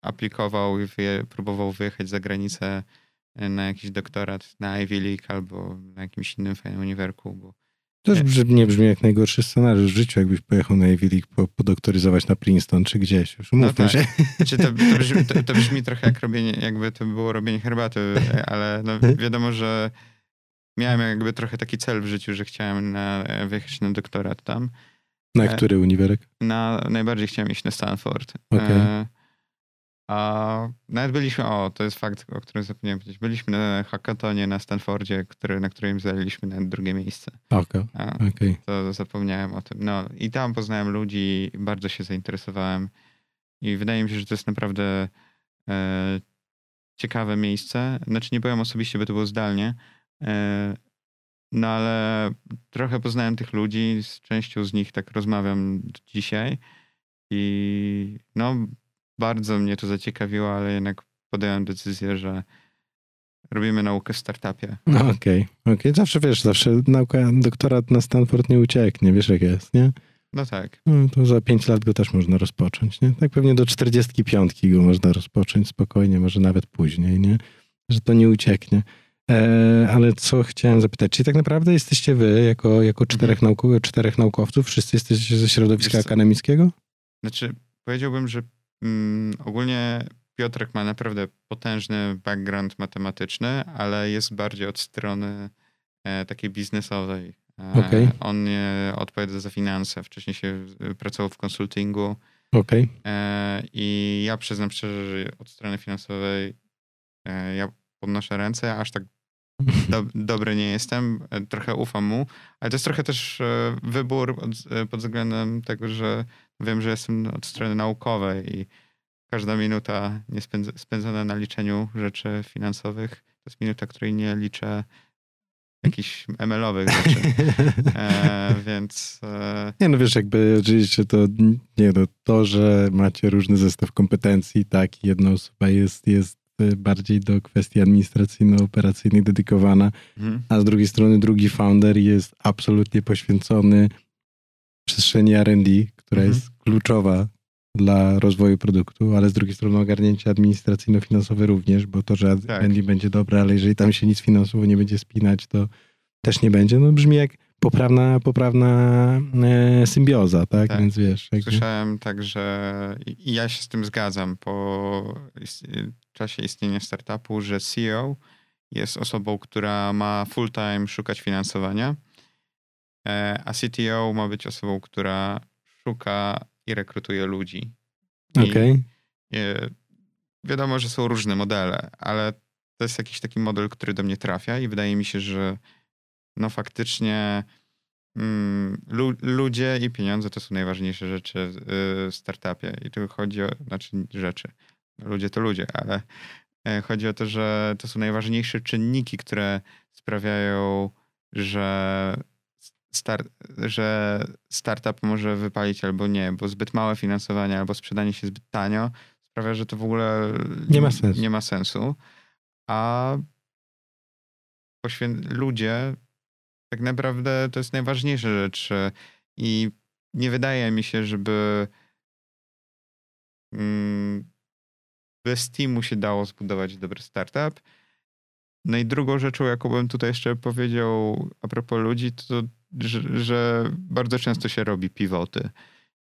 aplikował i próbował wyjechać za granicę na jakiś doktorat na Ivy League albo na jakimś innym fajnym uniwerku. Bo... Też nie brzmi jak najgorszy scenariusz w życiu, jakbyś pojechał na Ivy League podoktoryzować na Princeton czy gdzieś. Już umówmy się. Znaczy, to brzmi trochę jak robienie, jakby to było robienie herbaty, ale no wiadomo, że miałem jakby trochę taki cel w życiu, że chciałem wyjechać na doktorat tam. Na który uniwerek? Najbardziej chciałem iść na Stanford. Okay. A nawet byliśmy, to jest fakt, o którym zapomniałem powiedzieć, byliśmy na hackathonie na Stanfordzie, na którym zajęliśmy nawet drugie miejsce. Okay. To zapomniałem o tym. No i tam poznałem ludzi, bardzo się zainteresowałem i wydaje mi się, że to jest naprawdę ciekawe miejsce. Znaczy nie byłem osobiście, bo to było zdalnie, no ale trochę poznałem tych ludzi, z częścią z nich tak rozmawiam dzisiaj i no... Bardzo mnie to zaciekawiło, ale jednak podjąłem decyzję, że robimy naukę w startupie. Okej. Zawsze nauka, doktorat na Stanford nie ucieknie, wiesz jak jest, nie? No tak. No, to za 5 lat go też można rozpocząć, nie? Tak pewnie do 45 go można rozpocząć spokojnie, może nawet później, nie? Że to nie ucieknie. Ale co chciałem zapytać, czyli tak naprawdę jesteście wy, jako czterech naukowców, wszyscy jesteście ze środowiska akademickiego? Znaczy, powiedziałbym, że ogólnie Piotrek ma naprawdę potężny background matematyczny, ale jest bardziej od strony takiej biznesowej. Okay. On odpowiada za finanse. Wcześniej się pracował w konsultingu. Okay. I ja przyznam szczerze, że od strony finansowej ja podnoszę ręce, aż tak dobry nie jestem. Trochę ufam mu, ale to jest trochę też wybór pod względem tego, że wiem, że jestem od strony naukowej i każda minuta spędzona na liczeniu rzeczy finansowych to jest minuta, której nie liczę jakichś ML-owych rzeczy. Więc... Nie, no wiesz, jakby oczywiście to, nie, no, to, że macie różny zestaw kompetencji, tak, jedna osoba jest bardziej do kwestii administracyjno-operacyjnych dedykowana, a z drugiej strony drugi founder jest absolutnie poświęcony przestrzeni R&D, która jest kluczowa dla rozwoju produktu, ale z drugiej strony ogarnięcie administracyjno-finansowe również, bo to, że R&D będzie dobre, ale jeżeli tam się nic finansowo nie będzie spinać, to też nie będzie. No brzmi jak poprawna symbioza, tak? Więc wiesz. Słyszałem tak, że i ja się z tym zgadzam po czasie istnienia startupu, że CEO jest osobą, która ma full time szukać finansowania, a CTO ma być osobą, która szuka i rekrutuje ludzi. Okej. Wiadomo, że są różne modele, ale to jest jakiś taki model, który do mnie trafia i wydaje mi się, że no faktycznie ludzie i pieniądze to są najważniejsze rzeczy w startupie. I tu chodzi o, ludzie to ludzie, ale chodzi o to, że to są najważniejsze czynniki, które sprawiają, że startup może wypalić albo nie, bo zbyt małe finansowanie albo sprzedanie się zbyt tanio sprawia, że to w ogóle nie ma sensu. A ludzie tak naprawdę to jest najważniejsza rzecz i nie wydaje mi się, żeby bez teamu się dało zbudować dobry startup. No i drugą rzeczą, jaką bym tutaj jeszcze powiedział a propos ludzi, to że bardzo często się robi pivoty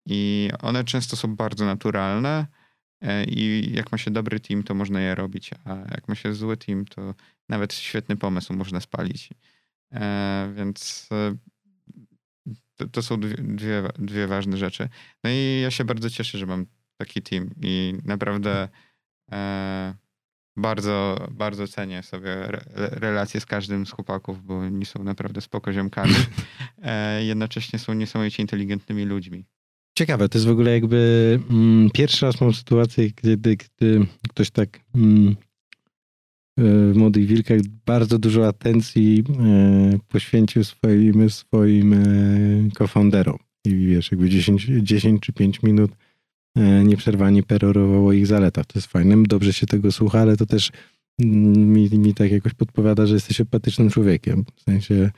i one często są bardzo naturalne i jak ma się dobry team, to można je robić, a jak ma się zły team, to nawet świetny pomysł można spalić. Więc to są dwie ważne rzeczy. No i ja się bardzo cieszę, że mam taki team i naprawdę bardzo, bardzo cenię sobie relacje z każdym z chłopaków, bo oni są naprawdę spoko ziomkami. Jednocześnie są niesamowicie inteligentnymi ludźmi. Ciekawe, to jest w ogóle jakby pierwszy raz mam sytuację, kiedy ktoś tak w Młodych Wilkach bardzo dużo atencji poświęcił swoim co-founderom. I wiesz, jakby 10 czy 5 minut nieprzerwanie perorowało ich zaletach. To jest fajne, dobrze się tego słucha, ale to też mi tak jakoś podpowiada, że jesteś empatycznym człowiekiem. W sensie,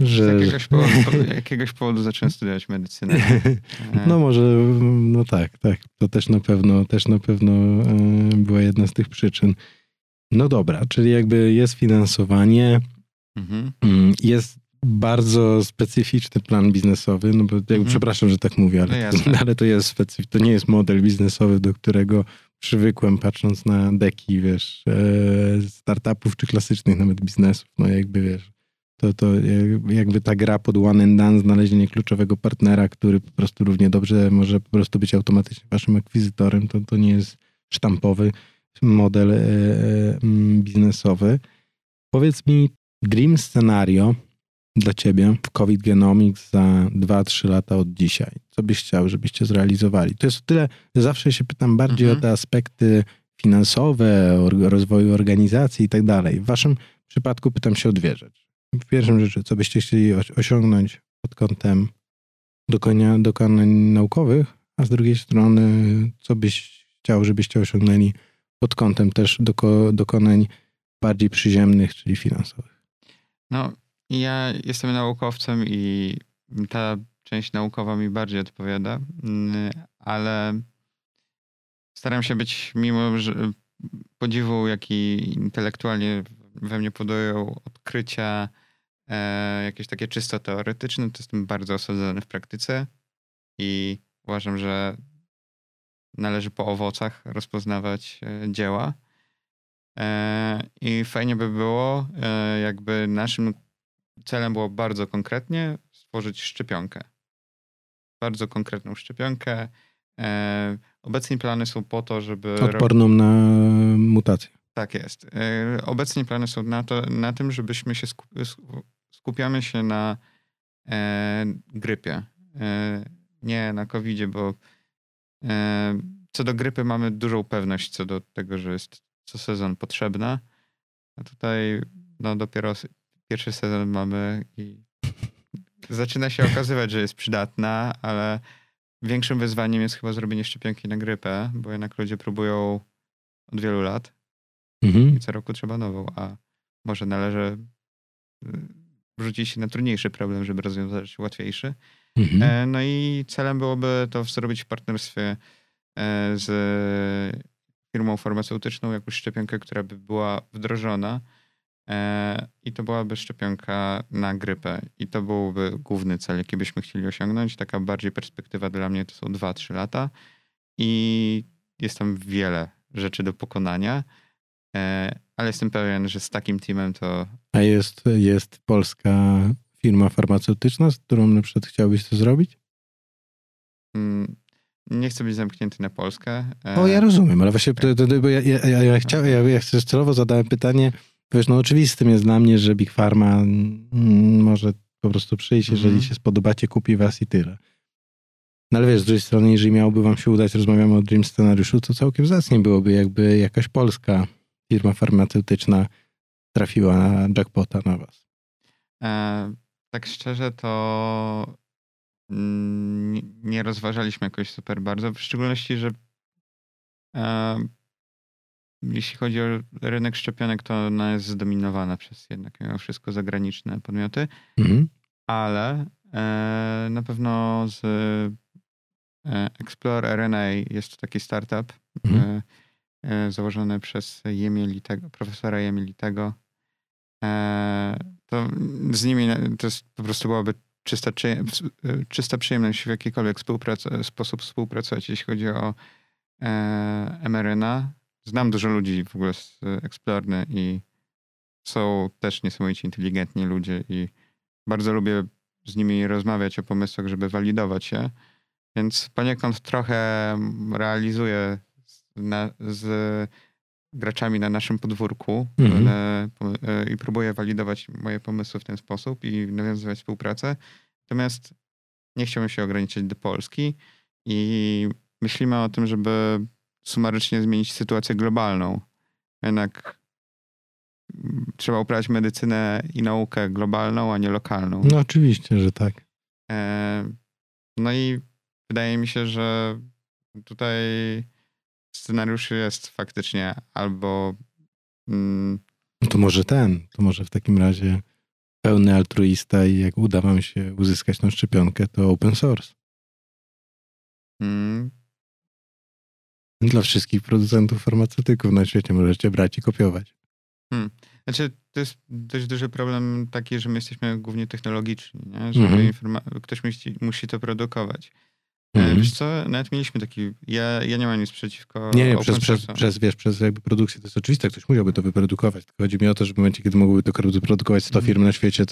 że... Z jakiegoś powodu zacząłem studiować medycynę. No może, no tak. To też na pewno była jedna z tych przyczyn. No dobra, czyli jakby jest finansowanie, jest bardzo specyficzny plan biznesowy, no bo przepraszam, że tak mówię, ale to jest specyficzny, to nie jest model biznesowy, do którego przywykłem patrząc na deki, wiesz, startupów czy klasycznych nawet biznesów, no jakby wiesz, to jakby ta gra pod one and done, znalezienie kluczowego partnera, który po prostu równie dobrze może po prostu być automatycznie waszym akwizytorem, to nie jest sztampowy model biznesowy. Powiedz mi, dream scenario dla Ciebie w COVID Genomics za 2-3 lata od dzisiaj. Co byś chciał, żebyście zrealizowali? To jest o tyle, że zawsze się pytam bardziej o te aspekty finansowe, rozwoju organizacji i tak dalej. W Waszym przypadku pytam się o dwie rzeczy. W pierwszym rzeczy, co byście chcieli osiągnąć pod kątem dokonań naukowych, a z drugiej strony, co byś chciał, żebyście osiągnęli pod kątem też dokonań bardziej przyziemnych, czyli finansowych. No, ja jestem naukowcem i ta część naukowa mi bardziej odpowiada, ale staram się być, mimo że podziwu, jaki intelektualnie we mnie podają odkrycia jakieś takie czysto teoretyczne, to jestem bardzo osadzony w praktyce i uważam, że należy po owocach rozpoznawać dzieła. I fajnie by było, jakby naszym celem było bardzo konkretnie stworzyć szczepionkę. Bardzo konkretną szczepionkę. Obecnie plany są po to, żeby... Odporną na mutację. Tak jest. Obecnie plany są na tym, żebyśmy się skupiamy się na grypie. Nie na COVID-zie, bo co do grypy mamy dużą pewność co do tego, że jest co sezon potrzebna. A tutaj no, dopiero pierwszy sezon mamy i zaczyna się okazywać, że jest przydatna, ale większym wyzwaniem jest chyba zrobienie szczepionki na grypę, bo jednak ludzie próbują od wielu lat i co roku trzeba nową, a może należy wrzucić się na trudniejszy problem, żeby rozwiązać łatwiejszy. No i celem byłoby to zrobić w partnerstwie z firmą farmaceutyczną jakąś szczepionkę, która by była wdrożona i to byłaby szczepionka na grypę. I to byłby główny cel, jaki byśmy chcieli osiągnąć. Taka bardziej perspektywa dla mnie to są 2-3 lata i jest tam wiele rzeczy do pokonania, ale jestem pewien, że z takim teamem to... A jest polska firma farmaceutyczna, z którą na przykład chciałbyś to zrobić? Nie chcę być zamknięty na Polskę. O, ja rozumiem, ale właśnie bo ja celowo zadałem pytanie, wiesz, no oczywistym jest dla mnie, że Big Pharma może po prostu przyjść, jeżeli się spodobacie, kupi was i tyle. No ale wiesz, z drugiej strony, jeżeli miałoby wam się udać, rozmawiamy o dream scenariuszu, to całkiem zacnie byłoby, jakby jakaś polska firma farmaceutyczna trafiła na jackpota na was. Tak szczerze, to nie rozważaliśmy jakoś super bardzo. W szczególności, że jeśli chodzi o rynek szczepionek, to ona jest zdominowana przez jednak mimo wszystko zagraniczne podmioty, ale na pewno z Explore RNA jest to taki startup założony przez profesora Jemielitego. To z nimi to jest, po prostu byłaby czysta przyjemność w jakikolwiek sposób współpracować, jeśli chodzi o mRNA. Znam dużo ludzi w ogóle z Explorny i są też niesamowicie inteligentni ludzie i bardzo lubię z nimi rozmawiać o pomysłach, żeby walidować je. Więc poniekąd trochę realizuję z graczami na naszym podwórku i próbuję walidować moje pomysły w ten sposób i nawiązywać współpracę. Natomiast nie chciałbym się ograniczać do Polski i myślimy o tym, żeby sumarycznie zmienić sytuację globalną. Jednak trzeba uprawiać medycynę i naukę globalną, a nie lokalną. No oczywiście, że tak. No i wydaje mi się, że tutaj scenariusz jest faktycznie albo... To może w takim razie pełny altruista i jak uda wam się uzyskać tą szczepionkę, to open source. Dla wszystkich producentów farmaceutyków na świecie możecie brać i kopiować. Znaczy, to jest dość duży problem taki, że my jesteśmy głównie technologiczni, nie? Że ktoś musi to produkować. Wiesz co, nawet mieliśmy taki... Ja nie mam nic przeciwko... Nie, przez jakby produkcję to jest oczywiste, ktoś musiałby to wyprodukować. Tylko chodzi mi o to, że w momencie, kiedy mogłyby to wyprodukować 100 firm na świecie,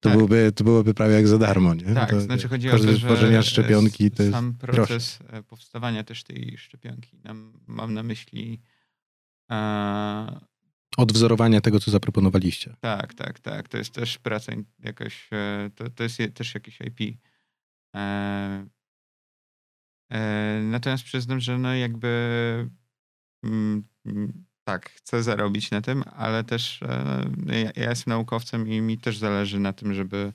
to byłoby prawie jak za darmo, nie? Tak, to znaczy chodzi o to, że szczepionki to jest sam proces powstawania też tej szczepionki. Mam na myśli... Odwzorowania tego, co zaproponowaliście. Tak. To jest też praca jakoś... To jest też jakiś IP. Natomiast przyznam, że chcę zarobić na tym, ale też ja jestem naukowcem i mi też zależy na tym, żeby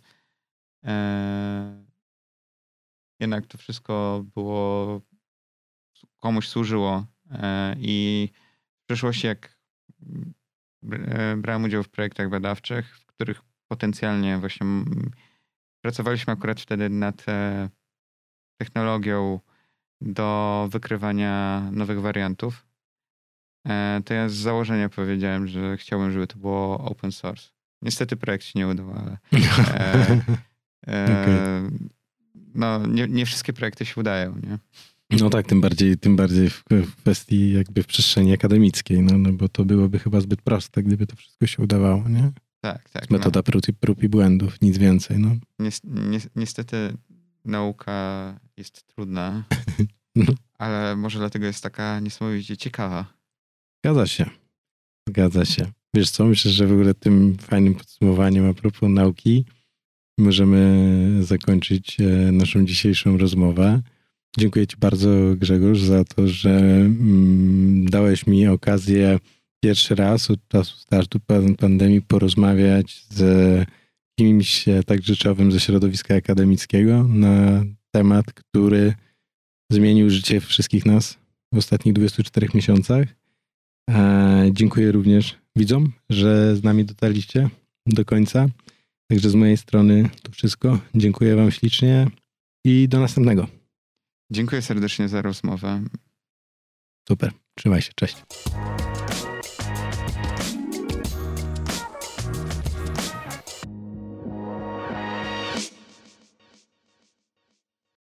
jednak to wszystko było, komuś służyło. I w przyszłości, jak brałem udział w projektach badawczych, w których potencjalnie właśnie pracowaliśmy akurat wtedy nad technologią do wykrywania nowych wariantów, to ja z założenia powiedziałem, że chciałbym, żeby to było open source. Niestety projekt się nie udał, ale nie wszystkie projekty się udają, nie? No tak, tym bardziej w kwestii jakby w przestrzeni akademickiej, no bo to byłoby chyba zbyt proste, gdyby to wszystko się udawało, nie? Tak. Metoda prób i błędów, nic więcej, no. Niestety nauka jest trudna, ale może dlatego jest taka niesamowicie ciekawa. Zgadza się. Wiesz co, myślę, że w ogóle tym fajnym podsumowaniem a propos nauki możemy zakończyć naszą dzisiejszą rozmowę. Dziękuję Ci bardzo, Grzegorz, za to, że dałeś mi okazję pierwszy raz od czasu startu pandemii porozmawiać z kimś tak rzeczowym ze środowiska akademickiego na temat, który zmienił życie wszystkich nas w ostatnich 24 miesiącach. Dziękuję również widzom, że z nami dotarliście do końca. Także z mojej strony to wszystko. Dziękuję Wam ślicznie i do następnego. Dziękuję serdecznie za rozmowę. Super. Trzymaj się. Cześć.